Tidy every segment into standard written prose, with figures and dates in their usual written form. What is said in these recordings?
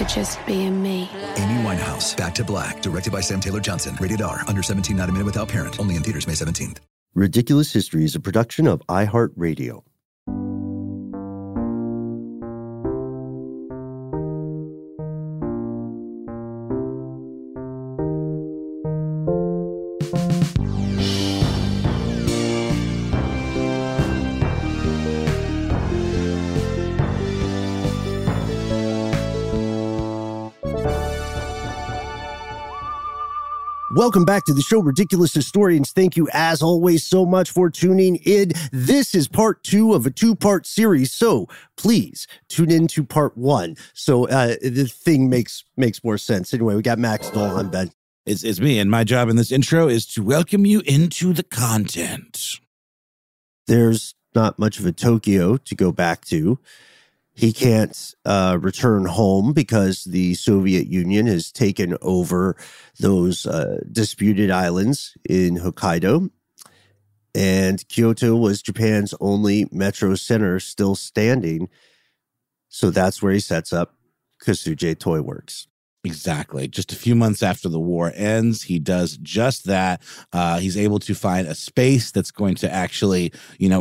for just being me. Amy Winehouse, Back to Black, directed by Sam Taylor Johnson. Rated R, under 17, not a minute without parent. Only in theaters May 17th. Ridiculous History is a production of iHeartRadio. Welcome back to the show, Ridiculous Historians. Thank you, as always, so much for tuning in. This is part two of a two-part series, so please tune in to part one so the thing makes more sense. Anyway, we got Max Dolan, Ben. It's me, and my job in this intro is to welcome you into the content. There's not much of a Tokyo to go back to. He can't return home because the Soviet Union has taken over those disputed islands in Hokkaido. And Kyoto was Japan's only metro center still standing. So that's where he sets up Kosuge Toy Works. Exactly. Just a few months after the war ends, he does just that. He's able to find a space that's going to actually,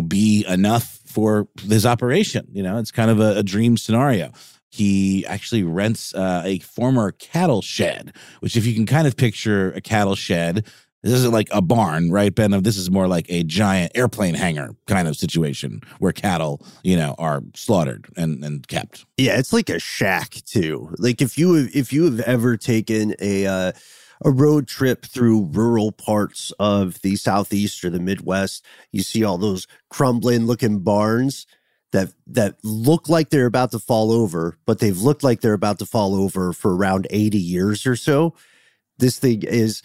be enough for this operation. It's kind of a dream scenario. He actually rents a former cattle shed, which, if you can kind of picture a cattle shed, this isn't like a barn, right, Ben? This is more like a giant airplane hangar kind of situation where cattle, are slaughtered and kept. Yeah, it's like a shack too. Like if you have ever taken a road trip through rural parts of the Southeast or the Midwest, you see all those crumbling looking barns that look like they're about to fall over, but they've looked like they're about to fall over for around 80 years or so. This thing is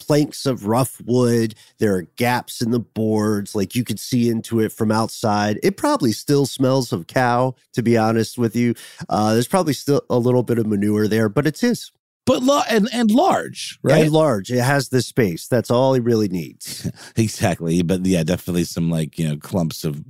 planks of rough wood. There are gaps in the boards. Like, you could see into it from outside. It probably still smells of cow, to be honest with you. There's probably still a little bit of manure there, but it's his. But and large, right? And large. It has this space. That's all he really needs. Exactly. But yeah, definitely some clumps of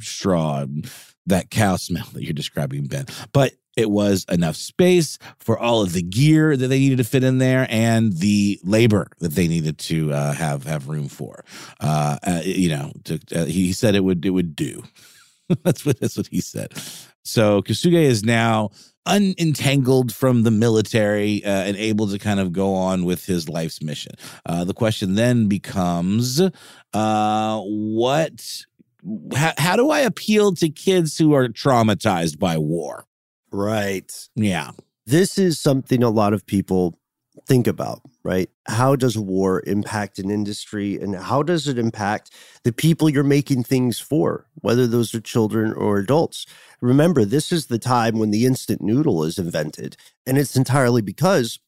straw and that cow smell that you're describing, Ben. But it was enough space for all of the gear that they needed to fit in there and the labor that they needed to have room for. He said it would do. That's what he said. So Kosuge is now unentangled from the military and able to kind of go on with his life's mission. The question then becomes, how do I appeal to kids who are traumatized by war? Right. Yeah. This is something a lot of people think about, right? How does war impact an industry, and how does it impact the people you're making things for, whether those are children or adults? Remember, this is the time when the instant noodle is invented, and it's entirely because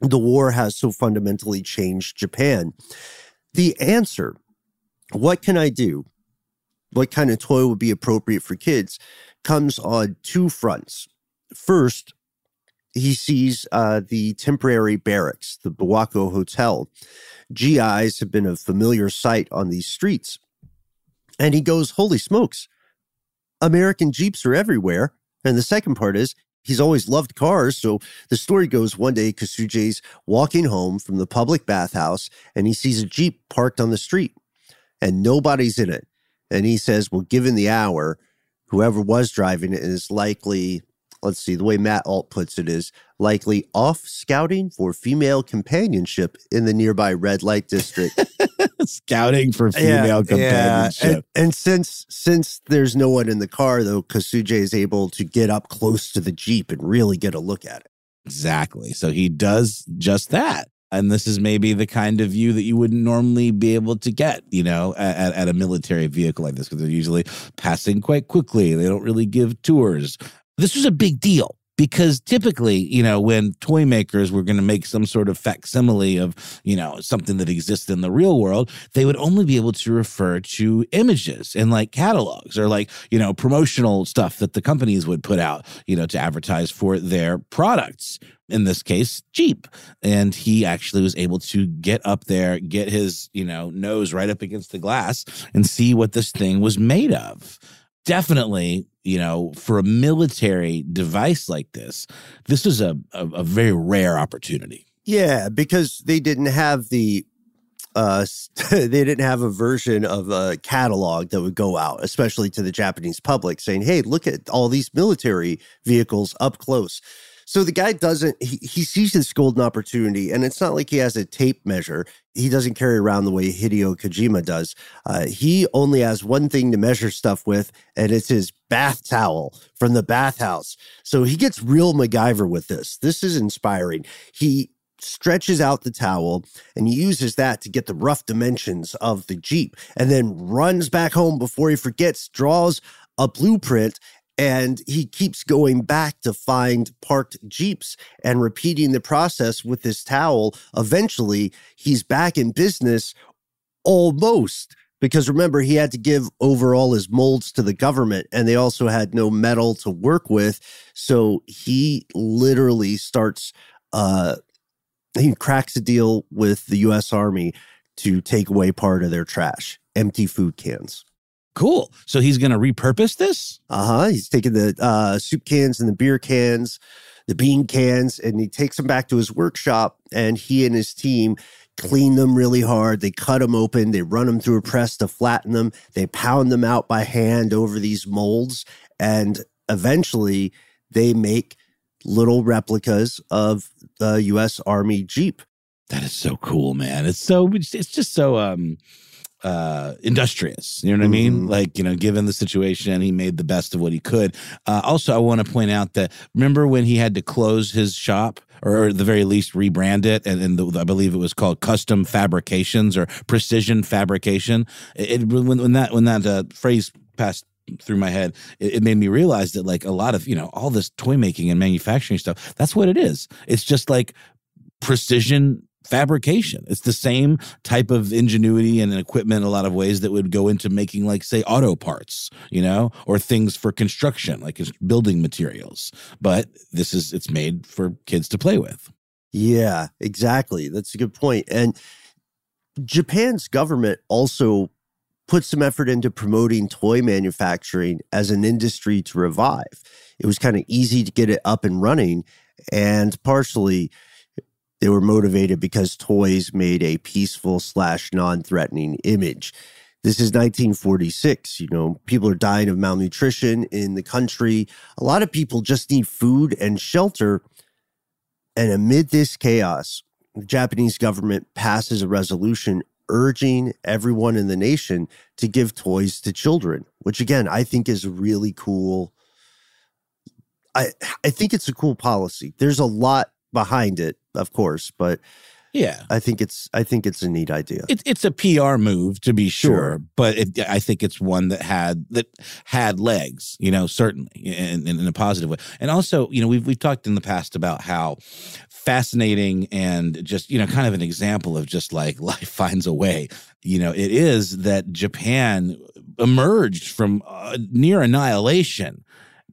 the war has so fundamentally changed Japan. The answer, what can I do? What kind of toy would be appropriate for kids, comes on two fronts. First, he sees the temporary barracks, the Buwako Hotel. GIs have been a familiar sight on these streets. And he goes, holy smokes, American Jeeps are everywhere. And the second part is, he's always loved cars. So the story goes, one day Kosuge's walking home from the public bathhouse and he sees a Jeep parked on the street and nobody's in it. And he says, well, given the hour, whoever was driving it is likely, let's see, the way Matt Alt puts it is likely off scouting for female companionship in the nearby red light district. Scouting for female companionship. Yeah. And since there's no one in the car, though, Kosuge is able to get up close to the Jeep and really get a look at it. Exactly. So he does just that. And this is maybe the kind of view that you wouldn't normally be able to get, you know, at a military vehicle like this, because they're usually passing quite quickly. They don't really give tours. This was a big deal because typically, you know, when toy makers were going to make some sort of facsimile of, you know, something that exists in the real world, they would only be able to refer to images and like catalogs or like, you know, promotional stuff that the companies would put out, you know, to advertise for their products. In this case, Jeep. And he actually was able to get up there, get his, you know, nose right up against the glass and see what this thing was made of. Definitely, you know, for a military device like this, this is a very rare opportunity. Yeah, because they didn't have a version of a catalog that would go out, especially to the Japanese public, saying, hey, look at all these military vehicles up close. So the guy he sees this golden opportunity, and it's not like he has a tape measure. He doesn't carry around the way Hideo Kojima does. He only has one thing to measure stuff with, and it's his bath towel from the bathhouse. So he gets real MacGyver with this. This is inspiring. He stretches out the towel and uses that to get the rough dimensions of the Jeep, and then runs back home before he forgets, draws a blueprint. And he keeps going back to find parked Jeeps and repeating the process with his towel. Eventually, he's back in business almost, because remember, he had to give over all his molds to the government, and they also had no metal to work with. So he literally starts, he cracks a deal with the U.S. Army to take away part of their trash, empty food cans. Cool. So he's going to repurpose this? Uh-huh. He's taking the soup cans and the beer cans, the bean cans, and he takes them back to his workshop, and he and his team clean them really hard. They cut them open. They run them through a press to flatten them. They pound them out by hand over these molds, and eventually they make little replicas of the U.S. Army Jeep. That is so cool, man. It's just so industrious. You know what I mean? Mm-hmm. Like, you know, given the situation, he made the best of what he could. Also, I want to point out that, remember when he had to close his shop, or at the very least rebrand it, and I believe it was called Custom Fabrications or Precision Fabrication. When that phrase passed through my head, it made me realize that, like, a lot of, you know, all this toy making and manufacturing stuff, that's what it is. It's just like precision fabrication. It's the same type of ingenuity and equipment in a lot of ways that would go into making, like, say, auto parts, you know, or things for construction, like building materials. But it's made for kids to play with. Yeah, exactly. That's a good point. And Japan's government also put some effort into promoting toy manufacturing as an industry to revive. It was kind of easy to get it up and running, and partially they were motivated because toys made a peaceful / non-threatening image. This is 1946. You know, people are dying of malnutrition in the country. A lot of people just need food and shelter. And amid this chaos, the Japanese government passes a resolution urging everyone in the nation to give toys to children, which, again, I think is really cool. I think it's a cool policy. There's a lot behind it, of course, but yeah, I think it's a neat idea. It's a PR move, to be sure, but I think it's one that had legs, you know, certainly in a positive way. And also, you know, we've talked in the past about how fascinating and just, you know, kind of an example of just like life finds a way. You know, it is that Japan emerged from near annihilation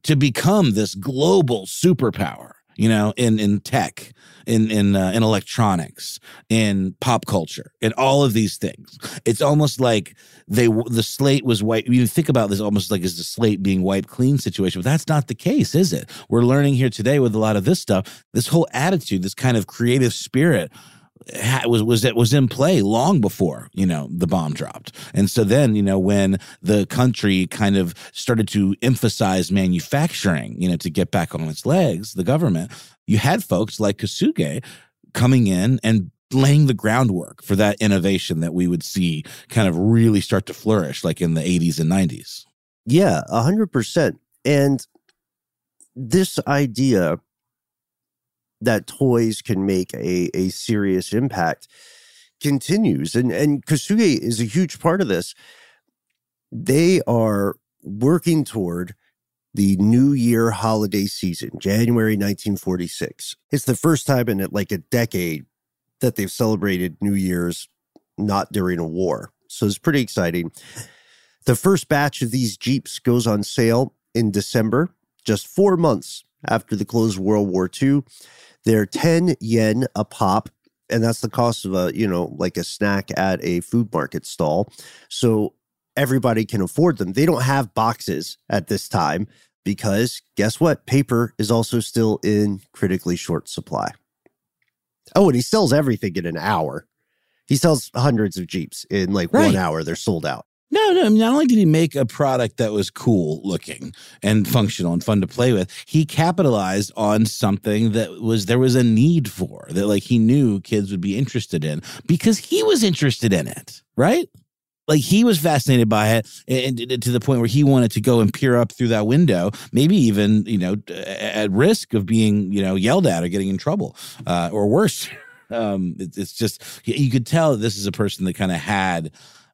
to become this global superpower, you know, in tech, in electronics, in pop culture, in all of these things. It's almost like the slate was wiped. You think about this almost like is the slate being wiped clean situation, but that's not the case, is it? We're learning here today with a lot of this stuff, this whole attitude, this kind of creative spirit was in play long before, you know, the bomb dropped. And so then, you know, when the country kind of started to emphasize manufacturing, you know, to get back on its legs, the government, you had folks like Kosuge coming in and laying the groundwork for that innovation that we would see kind of really start to flourish like in the 80s and 90s. Yeah, 100%. And this idea that toys can make a serious impact continues. And Kosuge is a huge part of this. They are working toward the New Year holiday season, January 1946. It's the first time in like a decade that they've celebrated New Year's not during a war. So it's pretty exciting. The first batch of these Jeeps goes on sale in December, just 4 months after the close of World War II. They're 10 yen a pop, and that's the cost of a, you know, like a snack at a food market stall. So everybody can afford them. They don't have boxes at this time because guess what? Paper is also still in critically short supply. Oh, and he sells everything in an hour. He sells hundreds of Jeeps in like 1 hour. They're sold out. No, not only did he make a product that was cool looking and functional and fun to play with, he capitalized on something that there was a need for, that like he knew kids would be interested in because he was interested in it, right? Like he was fascinated by it and to the point where he wanted to go and peer up through that window, maybe even, you know, at risk of being, you know, yelled at or getting in trouble or worse. It's just, you could tell this is a person that kind of had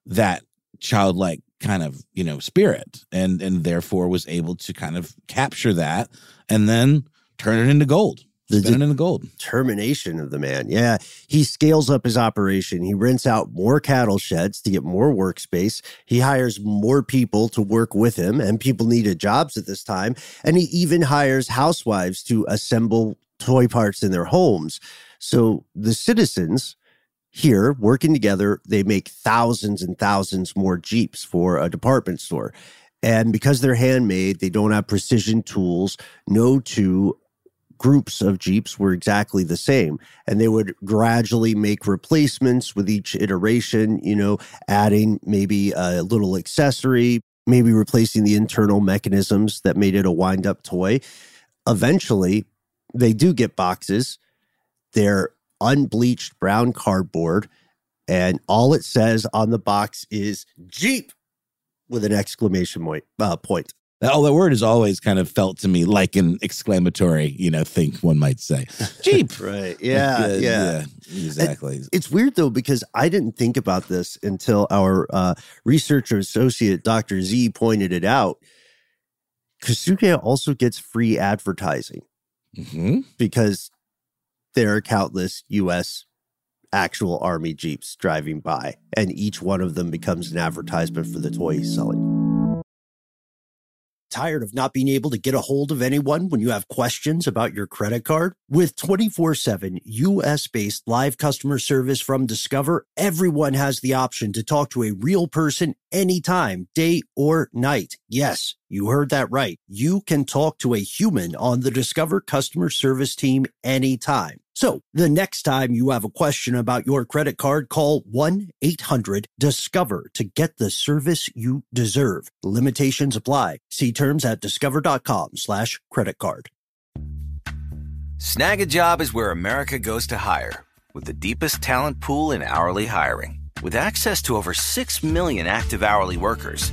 that childlike kind of, you know, spirit and therefore was able to kind of capture that and then turn it into gold. Determination of the man. Yeah. He scales up his operation. He rents out more cattle sheds to get more workspace. He hires more people to work with him, and people needed jobs at this time. And he even hires housewives to assemble toy parts in their homes. So the citizens here, working together, they make thousands and thousands more Jeeps for a department store. And because they're handmade, they don't have precision tools. No two groups of Jeeps were exactly the same. And they would gradually make replacements with each iteration, you know, adding maybe a little accessory, maybe replacing the internal mechanisms that made it a wind-up toy. Eventually, they do get boxes. They're unbleached brown cardboard, and all it says on the box is Jeep with an exclamation point. Oh, that word has always kind of felt to me like an exclamatory, you know, thing one might say. Jeep. Right. Yeah. Exactly. And it's weird, though, because I didn't think about this until our researcher associate, Dr. Z, pointed it out. Kosuge also gets free advertising because there are countless U.S. actual Army Jeeps driving by, and each one of them becomes an advertisement for the toy he's selling. Tired of not being able to get a hold of anyone when you have questions about your credit card? With 24/7 U.S.-based live customer service from Discover, everyone has the option to talk to a real person anytime, day or night. Yes, you heard that right. You can talk to a human on the Discover customer service team anytime. So the next time you have a question about your credit card, call 1-800-DISCOVER to get the service you deserve. Limitations apply. See terms at discover.com/creditcard. Snagajob is where America goes to hire, with the deepest talent pool in hourly hiring. With access to over 6 million active hourly workers,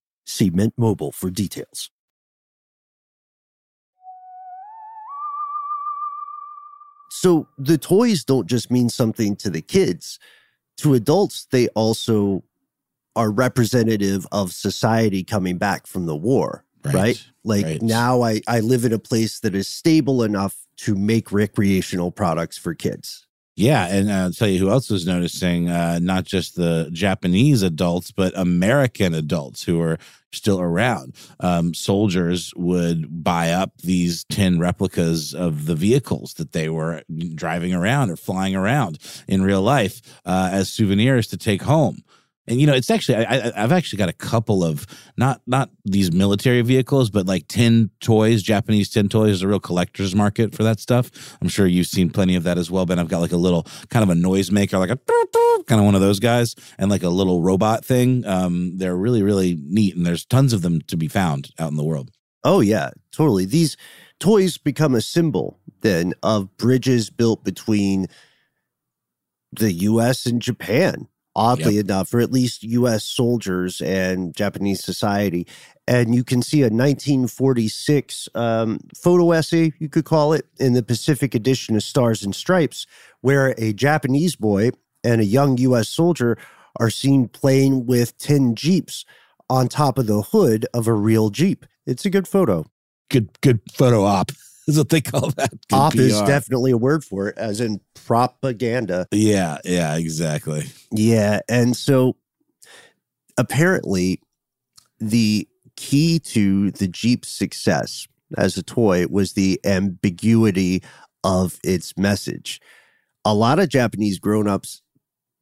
See Mint Mobile for details. So the toys don't just mean something to the kids. To adults, they also are representative of society coming back from the war, right? Like now I live in a place that is stable enough to make recreational products for kids. Yeah, and I'll tell you who else was noticing, not just the Japanese adults, but American adults who are still around. Soldiers would buy up these tin replicas of the vehicles that they were driving around or flying around in real life as souvenirs to take home. And, you know, it's actually, I've actually got a couple of, not these military vehicles, but like tin toys, Japanese tin toys. Is a real collector's market for that stuff. I'm sure you've seen plenty of that as well, Ben. I've got like a little kind of a noisemaker, like a kind of one of those guys, and like a little robot thing. They're really, really neat, and there's tons of them to be found out in the world. Oh, yeah, totally. These toys become a symbol then of bridges built between the U.S. and Japan. Oddly enough, or at least U.S. soldiers and Japanese society. And you can see a 1946 photo essay, you could call it, in the Pacific edition of Stars and Stripes, where a Japanese boy and a young U.S. soldier are seen playing with tin Jeeps on top of the hood of a real Jeep. It's a good photo. Good photo op. Is what they call that. Good op PR. Is definitely a word for it, as in propaganda. Yeah, exactly. Yeah, and so apparently the key to the Jeep's success as a toy was the ambiguity of its message. A lot of Japanese grown-ups,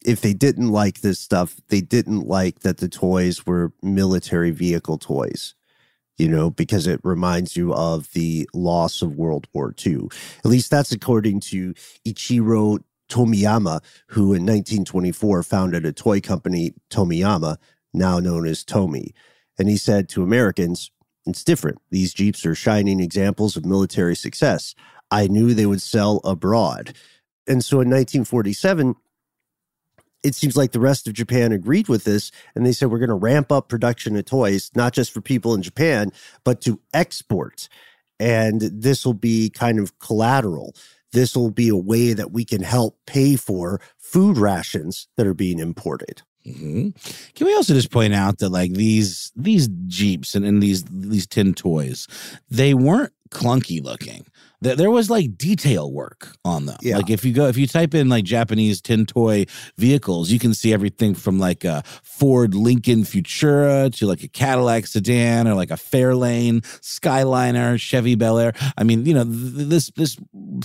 if they didn't like this stuff, they didn't like that the toys were military vehicle toys. You know, because it reminds you of the loss of World War II. At least that's according to Ichiro Tomiyama, who in 1924 founded a toy company, Tomiyama, now known as Tomy. And he said to Americans, it's different. These Jeeps are shining examples of military success. I knew they would sell abroad. And so in 1947... it seems like the rest of Japan agreed with this, and they said, we're going to ramp up production of toys, not just for people in Japan, but to export. And this will be kind of collateral. This will be a way that we can help pay for food rations that are being imported. Mm-hmm. Can we also just point out that like these Jeeps and these tin toys, they weren't clunky looking. There was like detail work on them. Yeah. Like if you type in like Japanese tin toy vehicles, you can see everything from like a Ford Lincoln Futura to like a Cadillac sedan or like a Fairlane, Skyliner, Chevy Bel Air. I mean, you know, this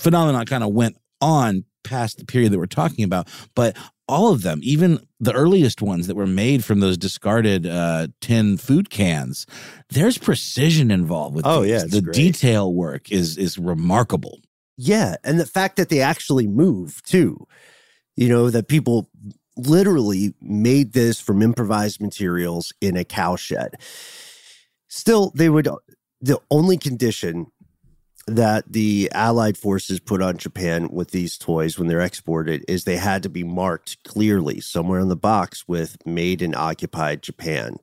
phenomenon kind of went on past the period that we're talking about, but all of them, even the earliest ones that were made from those discarded tin food cans, there's precision involved with these. Yeah, the great detail work is remarkable. Yeah, and the fact that they actually move too, you know, that people literally made this from improvised materials in a cow shed. Still, the only condition that the Allied forces put on Japan with these toys when they're exported is they had to be marked clearly somewhere on the box with made in occupied Japan.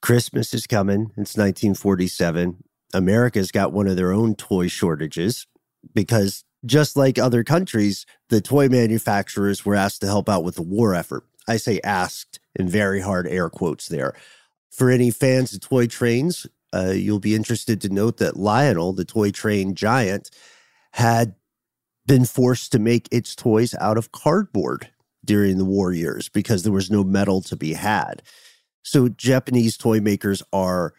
Christmas is coming. It's 1947. America's got one of their own toy shortages because just like other countries, the toy manufacturers were asked to help out with the war effort. I say asked in very hard air quotes there. For any fans of toy trains, you'll be interested to note that Lionel, the toy train giant, had been forced to make its toys out of cardboard during the war years because there was no metal to be had. So Japanese toy makers are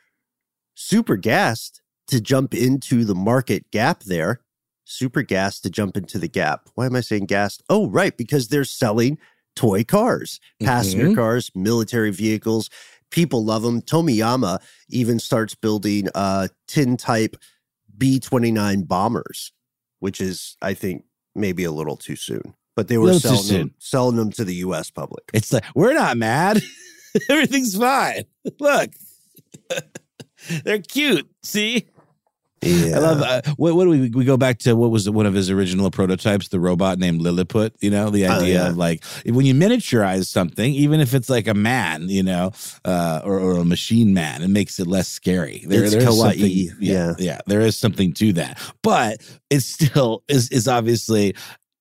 super gassed to jump into the market gap there. Super gassed to jump into the gap. Why am I saying gassed? Oh, right, because they're selling toy cars, passenger cars, military vehicles. People love them. Tomiyama even starts building tin-type B-29 bombers, which is, I think, maybe a little too soon. But they were selling them to the U.S. public. It's like, we're not mad. Everything's fine. Look. They're cute. See? Yeah. I love what do we go back to what was one of his original prototypes, the robot named Lilliput, you know, the idea of like when you miniaturize something, even if it's like a man, you know, or a machine man, it makes it less scary. It's kawaii. Yeah, there is something to that. But it still is obviously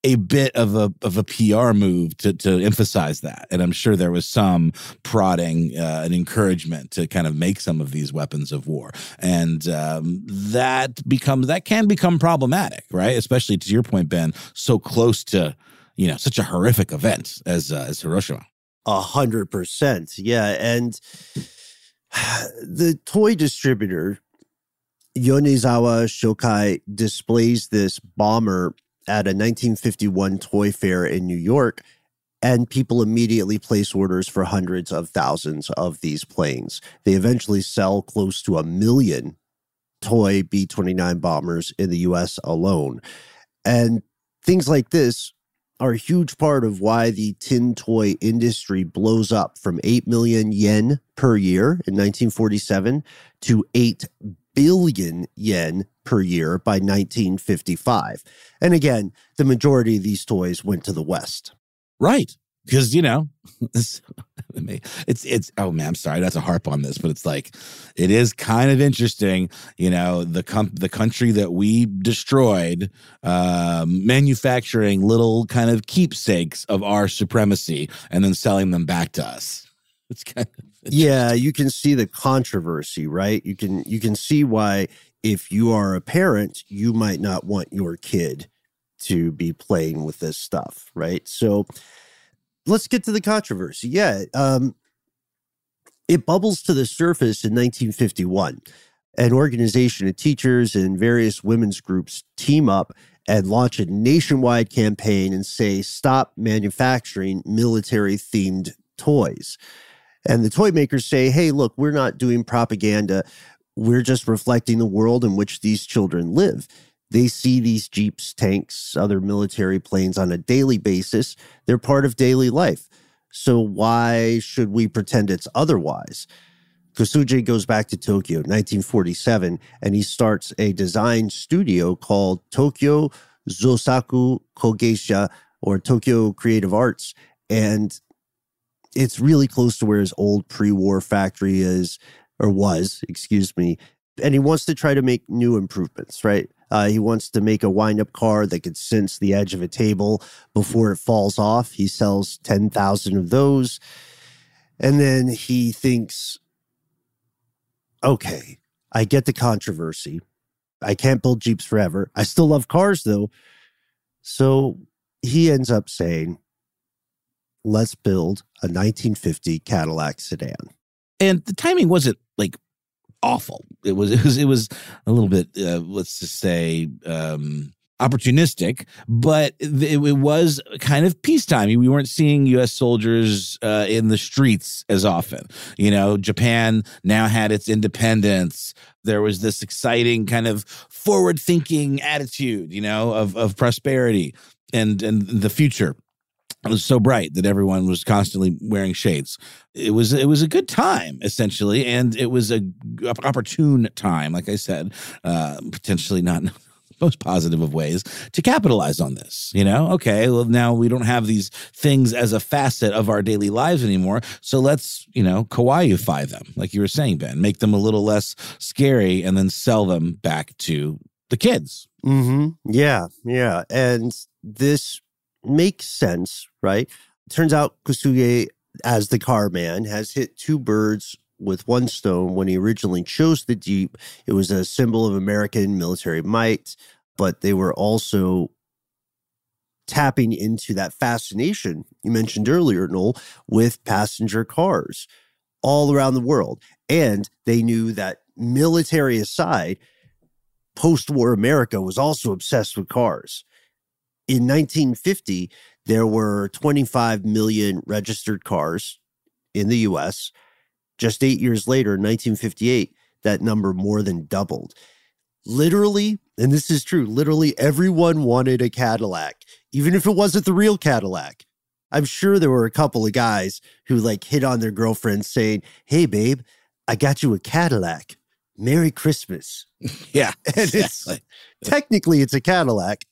a bit of a PR move to emphasize that. And I'm sure there was some prodding and encouragement to kind of make some of these weapons of war. And that can become problematic, right? Especially to your point, Ben, so close to, you know, such a horrific event as Hiroshima. 100%. Yeah. And the toy distributor, Yonezawa Shokai, displays this bomber at a 1951 toy fair in New York, and people immediately place orders for hundreds of thousands of these planes. They eventually sell close to 1 million toy B-29 bombers in the U.S. alone. And things like this are a huge part of why the tin toy industry blows up from 8 million yen per year in 1947 to 8 billion yen per year by 1955. And again, the majority of these toys went to the West. Right. Because, you know, it's oh man, I'm sorry, that's a harp on this, but it's like, it is kind of interesting, you know, the country that we destroyed manufacturing little kind of keepsakes of our supremacy and then selling them back to us. It's kind of yeah, you can see the controversy, right? You can see why if you are a parent, you might not want your kid to be playing with this stuff, right? So let's get to the controversy. Yeah, it bubbles to the surface in 1951. An organization of teachers and various women's groups team up and launch a nationwide campaign and say, stop manufacturing military-themed toys. And the toy makers say, hey, look, we're not doing propaganda. We're just reflecting the world in which these children live. They see these jeeps, tanks, other military planes on a daily basis. They're part of daily life. So why should we pretend it's otherwise? Kosuge goes back to Tokyo, 1947, and he starts a design studio called Tokyo Zosaku Kogeisha, or Tokyo Creative Arts, and it's really close to where his old pre-war factory was, and he wants to try to make new improvements, right? He wants to make a wind-up car that could sense the edge of a table before it falls off. He sells 10,000 of those. And then he thinks, okay, I get the controversy. I can't build Jeeps forever. I still love cars, though. So he ends up saying, let's build a 1950 Cadillac sedan. And the timing wasn't like awful. It was a little bit, let's just say, opportunistic, but it was kind of peacetime. We weren't seeing U.S. soldiers in the streets as often. You know, Japan now had its independence. There was this exciting kind of forward-thinking attitude, you know, of prosperity and the future. It was so bright that everyone was constantly wearing shades. It was a good time, essentially, and it was an opportune time, like I said, potentially not in the most positive of ways, to capitalize on this. You know, okay, well, now we don't have these things as a facet of our daily lives anymore, so let's, you know, kawaii-fy them, like you were saying, Ben. Make them a little less scary and then sell them back to the kids. Mm-hmm. Yeah, and this makes sense, right? Turns out Kosuge, as the car man, has hit two birds with one stone. When he originally chose the Jeep, it was a symbol of American military might, but they were also tapping into that fascination you mentioned earlier, Noel, with passenger cars all around the world. And they knew that, military aside, post-war America was also obsessed with cars. In 1950, there were 25 million registered cars in the U.S. Just 8 years later, in 1958, that number more than doubled. Literally, and this is true, literally everyone wanted a Cadillac, even if it wasn't the real Cadillac. I'm sure there were a couple of guys who like hit on their girlfriends saying, "Hey, babe, I got you a Cadillac. Merry Christmas." Yeah, and exactly. Technically, it's a Cadillac.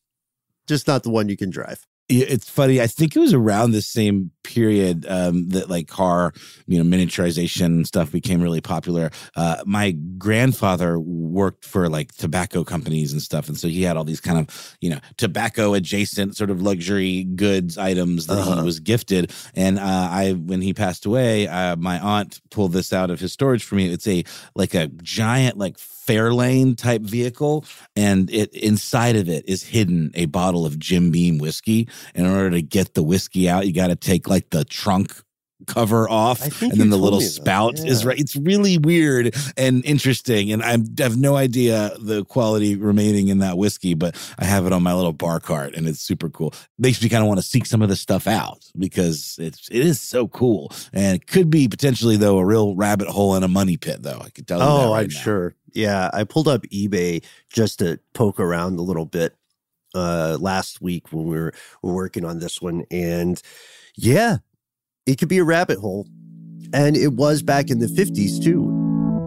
Just not the one you can drive. It's funny. I think it was around the same period that like car, you know, miniaturization and stuff became really popular. My grandfather worked for like tobacco companies and stuff. And so he had all these kind of, you know, tobacco adjacent sort of luxury goods items that he was gifted. And when he passed away, my aunt pulled this out of his storage for me. It's a giant like Fairlane type vehicle, and inside of it is hidden a bottle of Jim Beam whiskey. And in order to get the whiskey out, you got to take like the trunk cover off, and then the little spout is right. It's really weird and interesting, and I have no idea the quality remaining in that whiskey, but I have it on my little bar cart, and it's super cool. Makes me kind of want to seek some of the stuff out because it is so cool, and it could be potentially though a real rabbit hole and a money pit though. I could tell you. Oh, I'm sure. Yeah, I pulled up eBay just to poke around a little bit last week when we were working on this one, and yeah. It could be a rabbit hole, and it was back in the 50s, too.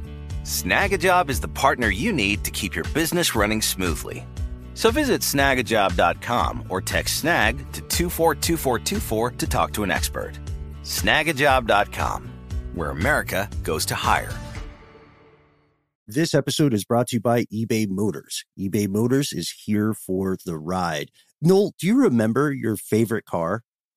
Snagajob is the partner you need to keep your business running smoothly. So visit snagajob.com or text snag to 242424 to talk to an expert. Snagajob.com, where America goes to hire. This episode is brought to you by eBay Motors. eBay Motors is here for the ride. Noel, do you remember your favorite car?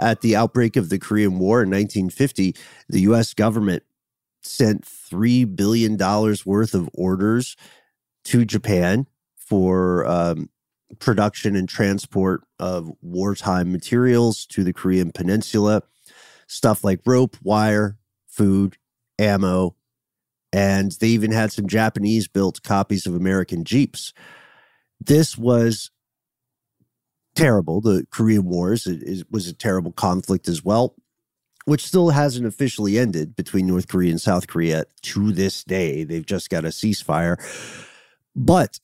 At the outbreak of the Korean War in 1950, the U.S. government sent $3 billion worth of orders to Japan for production and transport of wartime materials to the Korean Peninsula, stuff like rope, wire, food, ammo, and they even had some Japanese-built copies of American Jeeps. This was terrible. The Korean War was a terrible conflict as well, which still hasn't officially ended between North Korea and South Korea to this day. They've just got a ceasefire. But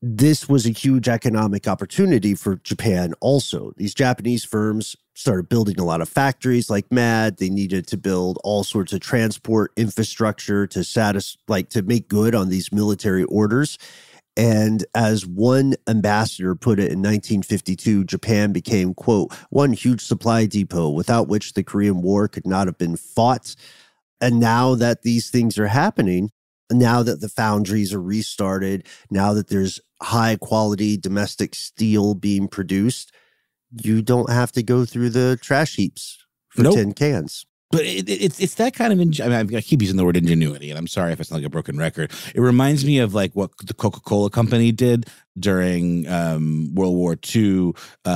this was a huge economic opportunity for Japan also. These Japanese firms started building a lot of factories like mad. They needed to build all sorts of transport infrastructure to make good on these military orders. And as one ambassador put it in 1952, Japan became, quote, one huge supply depot without which the Korean War could not have been fought. And now that these things are happening, now that the foundries are restarted, now that there's high quality domestic steel being produced, you don't have to go through the trash heaps for 10 cans. But it's that kind of, I keep using the word ingenuity, and I'm sorry if I sound like a broken record. It reminds me of like what the Coca-Cola company did during World War II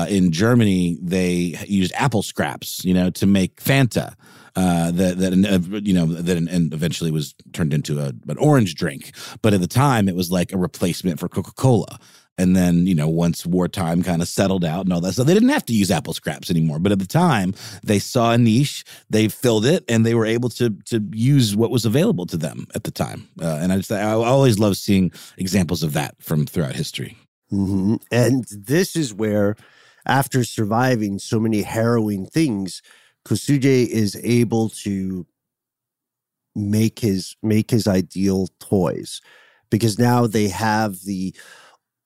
in Germany. They used apple scraps, to make Fanta. That eventually was turned into an orange drink. But at the time, it was like a replacement for Coca-Cola. And then, once wartime kind of settled out and all that stuff, they didn't have to use apple scraps anymore. But at the time, they saw a niche, they filled it, and they were able to use what was available to them at the time. And I always love seeing examples of that from throughout history. Mm-hmm. And this is where, after surviving so many harrowing things, Kosuge is able to make his ideal toys, because now they have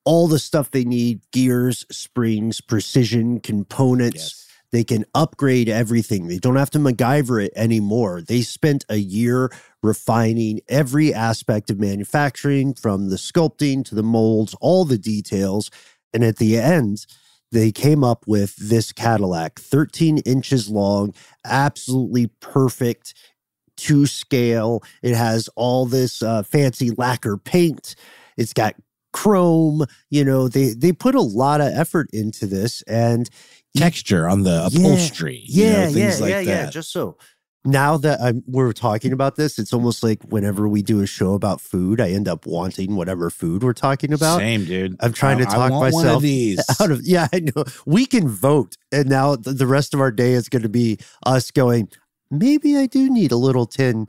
all the stuff they need: gears, springs, precision, components. Yes. They can upgrade everything. They don't have to MacGyver it anymore. They spent a year refining every aspect of manufacturing, from the sculpting to the molds, all the details. And at the end, they came up with this Cadillac, 13 inches long, absolutely perfect to scale. It has all this fancy lacquer paint. It's got chrome. They put a lot of effort into this, and texture on the upholstery. Just so. Now that we're talking about this, it's almost like whenever we do a show about food, I end up wanting whatever food we're talking about. Same, dude. I'm trying to talk myself one of these. Out of. Yeah, I know. We can vote, and now the rest of our day is going to be us going, maybe I do need a little tin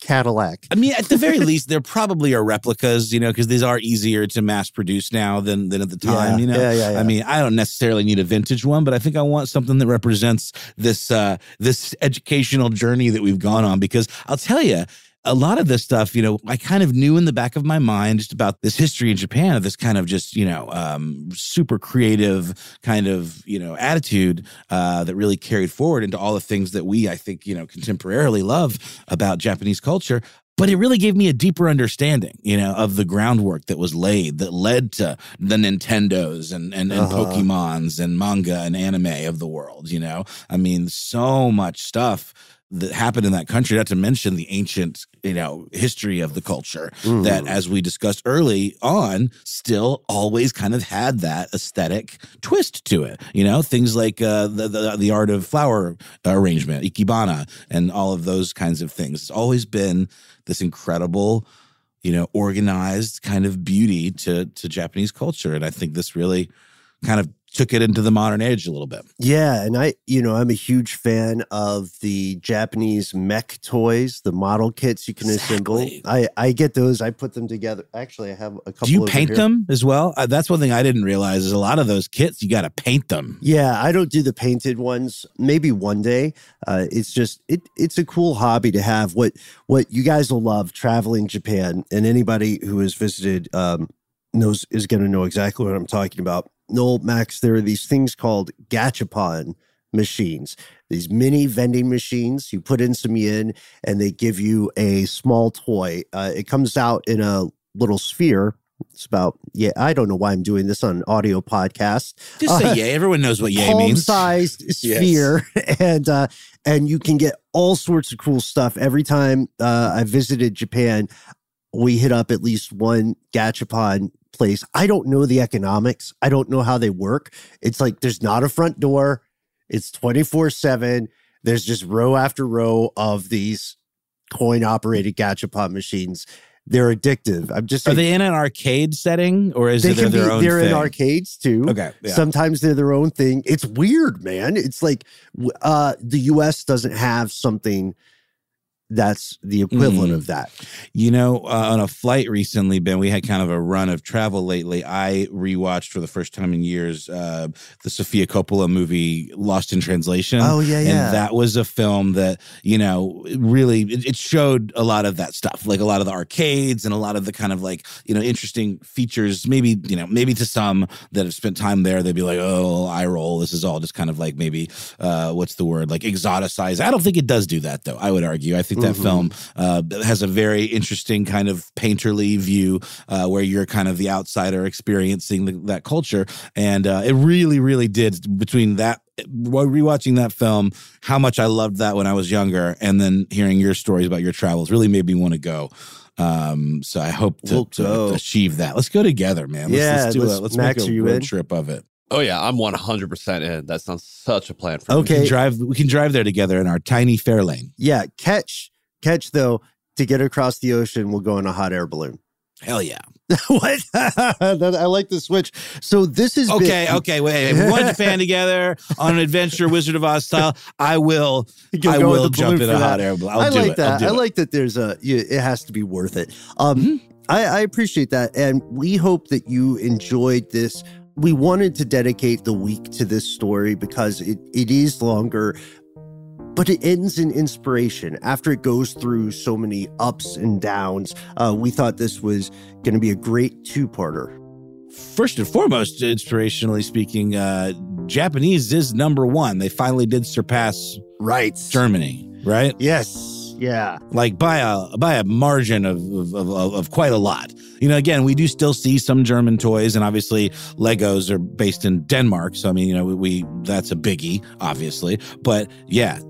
Cadillac. I mean, at the very least, there probably are replicas, because these are easier to mass produce now than at the time, Yeah. I mean, I don't necessarily need a vintage one, but I think I want something that represents this educational journey that we've gone on, because I'll tell you, a lot of this stuff, you know, I kind of knew in the back of my mind just about this history in Japan of this kind of just, you know, super creative kind of, you know, attitude that really carried forward into all the things that we, I think, you know, contemporarily love about Japanese culture. But it really gave me a deeper understanding, you know, of the groundwork that was laid that led to the Nintendos and Pokemons and manga and anime of the world, you know. I mean, so much stuff that happened in that country, not to mention the ancient, you know, history of the culture that, as we discussed early on, still always kind of had that aesthetic twist to it. You know, things like the art of flower arrangement, ikebana, and all of those kinds of things. It's always been this incredible, you know, organized kind of beauty to Japanese culture. And I think this really kind of took it into the modern age a little bit. Yeah, and I, you know, I'm a huge fan of the Japanese mech toys, the model kits you can assemble. I get those. I put them together. Actually, I have a couple. Do you paint them as well? That's one thing I didn't realize is a lot of those kits, you got to paint them. Yeah, I don't do the painted ones. Maybe one day. It's just, it's a cool hobby to have. What you guys will love traveling Japan, and anybody who has visited knows is going to know exactly what I'm talking about. Noel, Max, there are these things called Gachapon machines, these mini vending machines. You put in some yen and they give you a small toy. It comes out in a little sphere. It's about, yeah, I don't know why I'm doing this on an audio podcast. Just say yay. Everyone knows what yay means. Palm-sized sphere. Yes. And you can get all sorts of cool stuff. Every time I visited Japan, we hit up at least one Gachapon place. I don't know the economics. I don't know how they work. It's like there's not a front door. It's 24/7. There's just row after row of these coin-operated Gachapon machines. They're addictive. I'm just saying, are they in an arcade setting or is it their own thing? They're in arcades too. Okay. Yeah. Sometimes they're their own thing. It's weird, man. It's like the US doesn't have something that's the equivalent of that. You know, on a flight recently, Ben, we had kind of a run of travel lately. I rewatched for the first time in years the Sofia Coppola movie Lost in Translation. Oh, yeah, yeah. And that was a film that, you know, really, it showed a lot of that stuff, like a lot of the arcades and a lot of the kind of like, you know, interesting features. Maybe, you know, maybe to some that have spent time there, they'd be like, oh, eye roll. This is all just kind of like maybe, what's the word, like exoticized. I don't think it does do that, though, I would argue. I think that film has a very interesting kind of painterly view where you're kind of the outsider experiencing that culture. And it really, really did between that, while rewatching that film, how much I loved that when I was younger. And then hearing your stories about your travels really made me want to go. So I hope to achieve that. Let's go together, man. Let's make a road trip of it. Oh, yeah. I'm 100% in. That sounds such a plan for me. Okay. We can drive there together in our tiny Fairlane. Yeah. Catch, though, to get across the ocean, we'll go in a hot air balloon. Hell yeah. What? I like the switch. So this is okay. Wait. One Japan together on an adventure, Wizard of Oz style. I will jump in a hot air balloon. I like that. There's it has to be worth it. I appreciate that, and we hope that you enjoyed this. We wanted to dedicate the week to this story because it is longer, but it ends in inspiration. After it goes through so many ups and downs, we thought this was going to be a great two-parter. First and foremost, inspirationally speaking, Japanese is number one. They finally did surpass Germany, right? Yes. Yeah. Like by a margin of quite a lot. You know, again, we do still see some German toys, and obviously Legos are based in Denmark. So, I mean, you know, we that's a biggie, obviously. But yeah,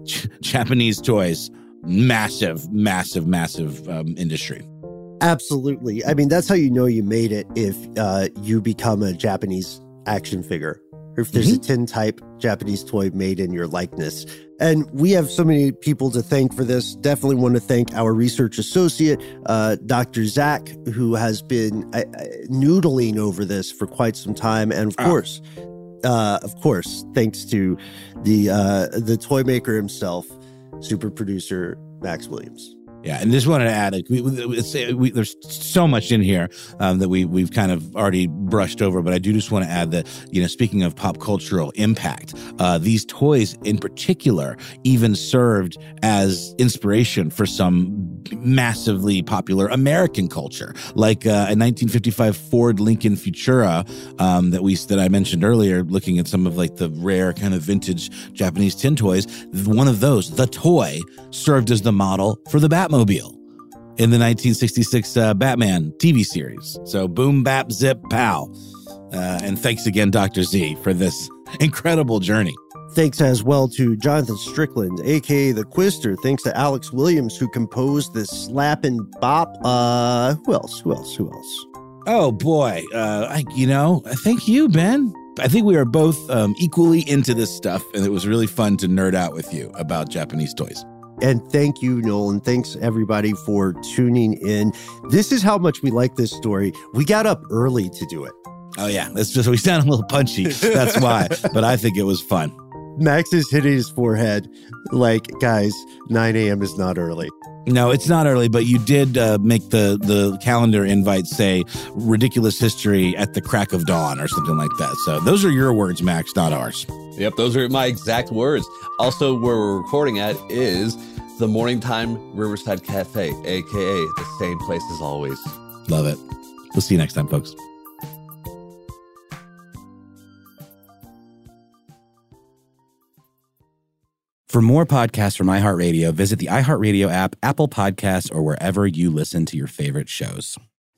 Japanese toys, massive, massive, massive industry. Absolutely. I mean, that's how you know you made it if you become a Japanese action figure. Or if there's a tin type Japanese toy made in your likeness. And we have so many people to thank for this. Definitely want to thank our research associate, Dr. Zach, who has been noodling over this for quite some time. And of course, thanks to the toy maker himself, super producer Max Williams. Yeah, and just wanted to add, like, there's so much in here that we've kind of already brushed over, but I do just want to add that, you know, speaking of pop cultural impact, these toys in particular even served as inspiration for some massively popular American culture, like a 1955 Ford Lincoln Futura that I mentioned earlier, looking at some of like the rare kind of vintage Japanese tin toys. One of those, the toy, served as the model for the Batmobile in the 1966 Batman TV series. So boom, bap, zip, pow. And thanks again, Dr. Z, for this incredible journey. Thanks as well to Jonathan Strickland, a.k.a. The Quister. Thanks to Alex Williams, who composed this slap and bop. Who else? Oh, boy. Thank you, Ben. I think we are both equally into this stuff, and it was really fun to nerd out with you about Japanese toys. And thank you, Nolan. Thanks, everybody, for tuning in. This is how much we like this story. We got up early to do it. Oh, yeah. We sound a little punchy. That's why. But I think it was fun. Max is hitting his forehead like, guys, 9 a.m. is not early. No, it's not early, but you did make the calendar invite say Ridiculous History at the crack of dawn or something like that. So those are your words, Max, not ours. Yep, those are my exact words. Also, where we're recording at is the Morning Time Riverside Cafe, a.k.a. the same place as always. Love it. We'll see you next time, folks. For more podcasts from iHeartRadio, visit the iHeartRadio app, Apple Podcasts, or wherever you listen to your favorite shows.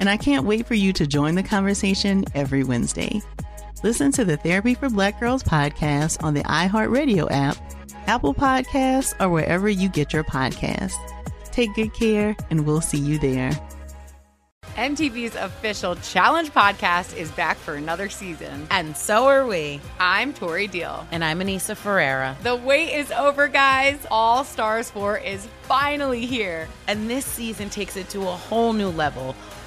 and I can't wait for you to join the conversation every Wednesday. Listen to the Therapy for Black Girls podcast on the iHeartRadio app, Apple Podcasts, or wherever you get your podcasts. Take good care, and we'll see you there. MTV's official Challenge podcast is back for another season. And so are we. I'm Tori Deal. And I'm Anissa Ferreira. The wait is over, guys. All Stars 4 is finally here. And this season takes it to a whole new level.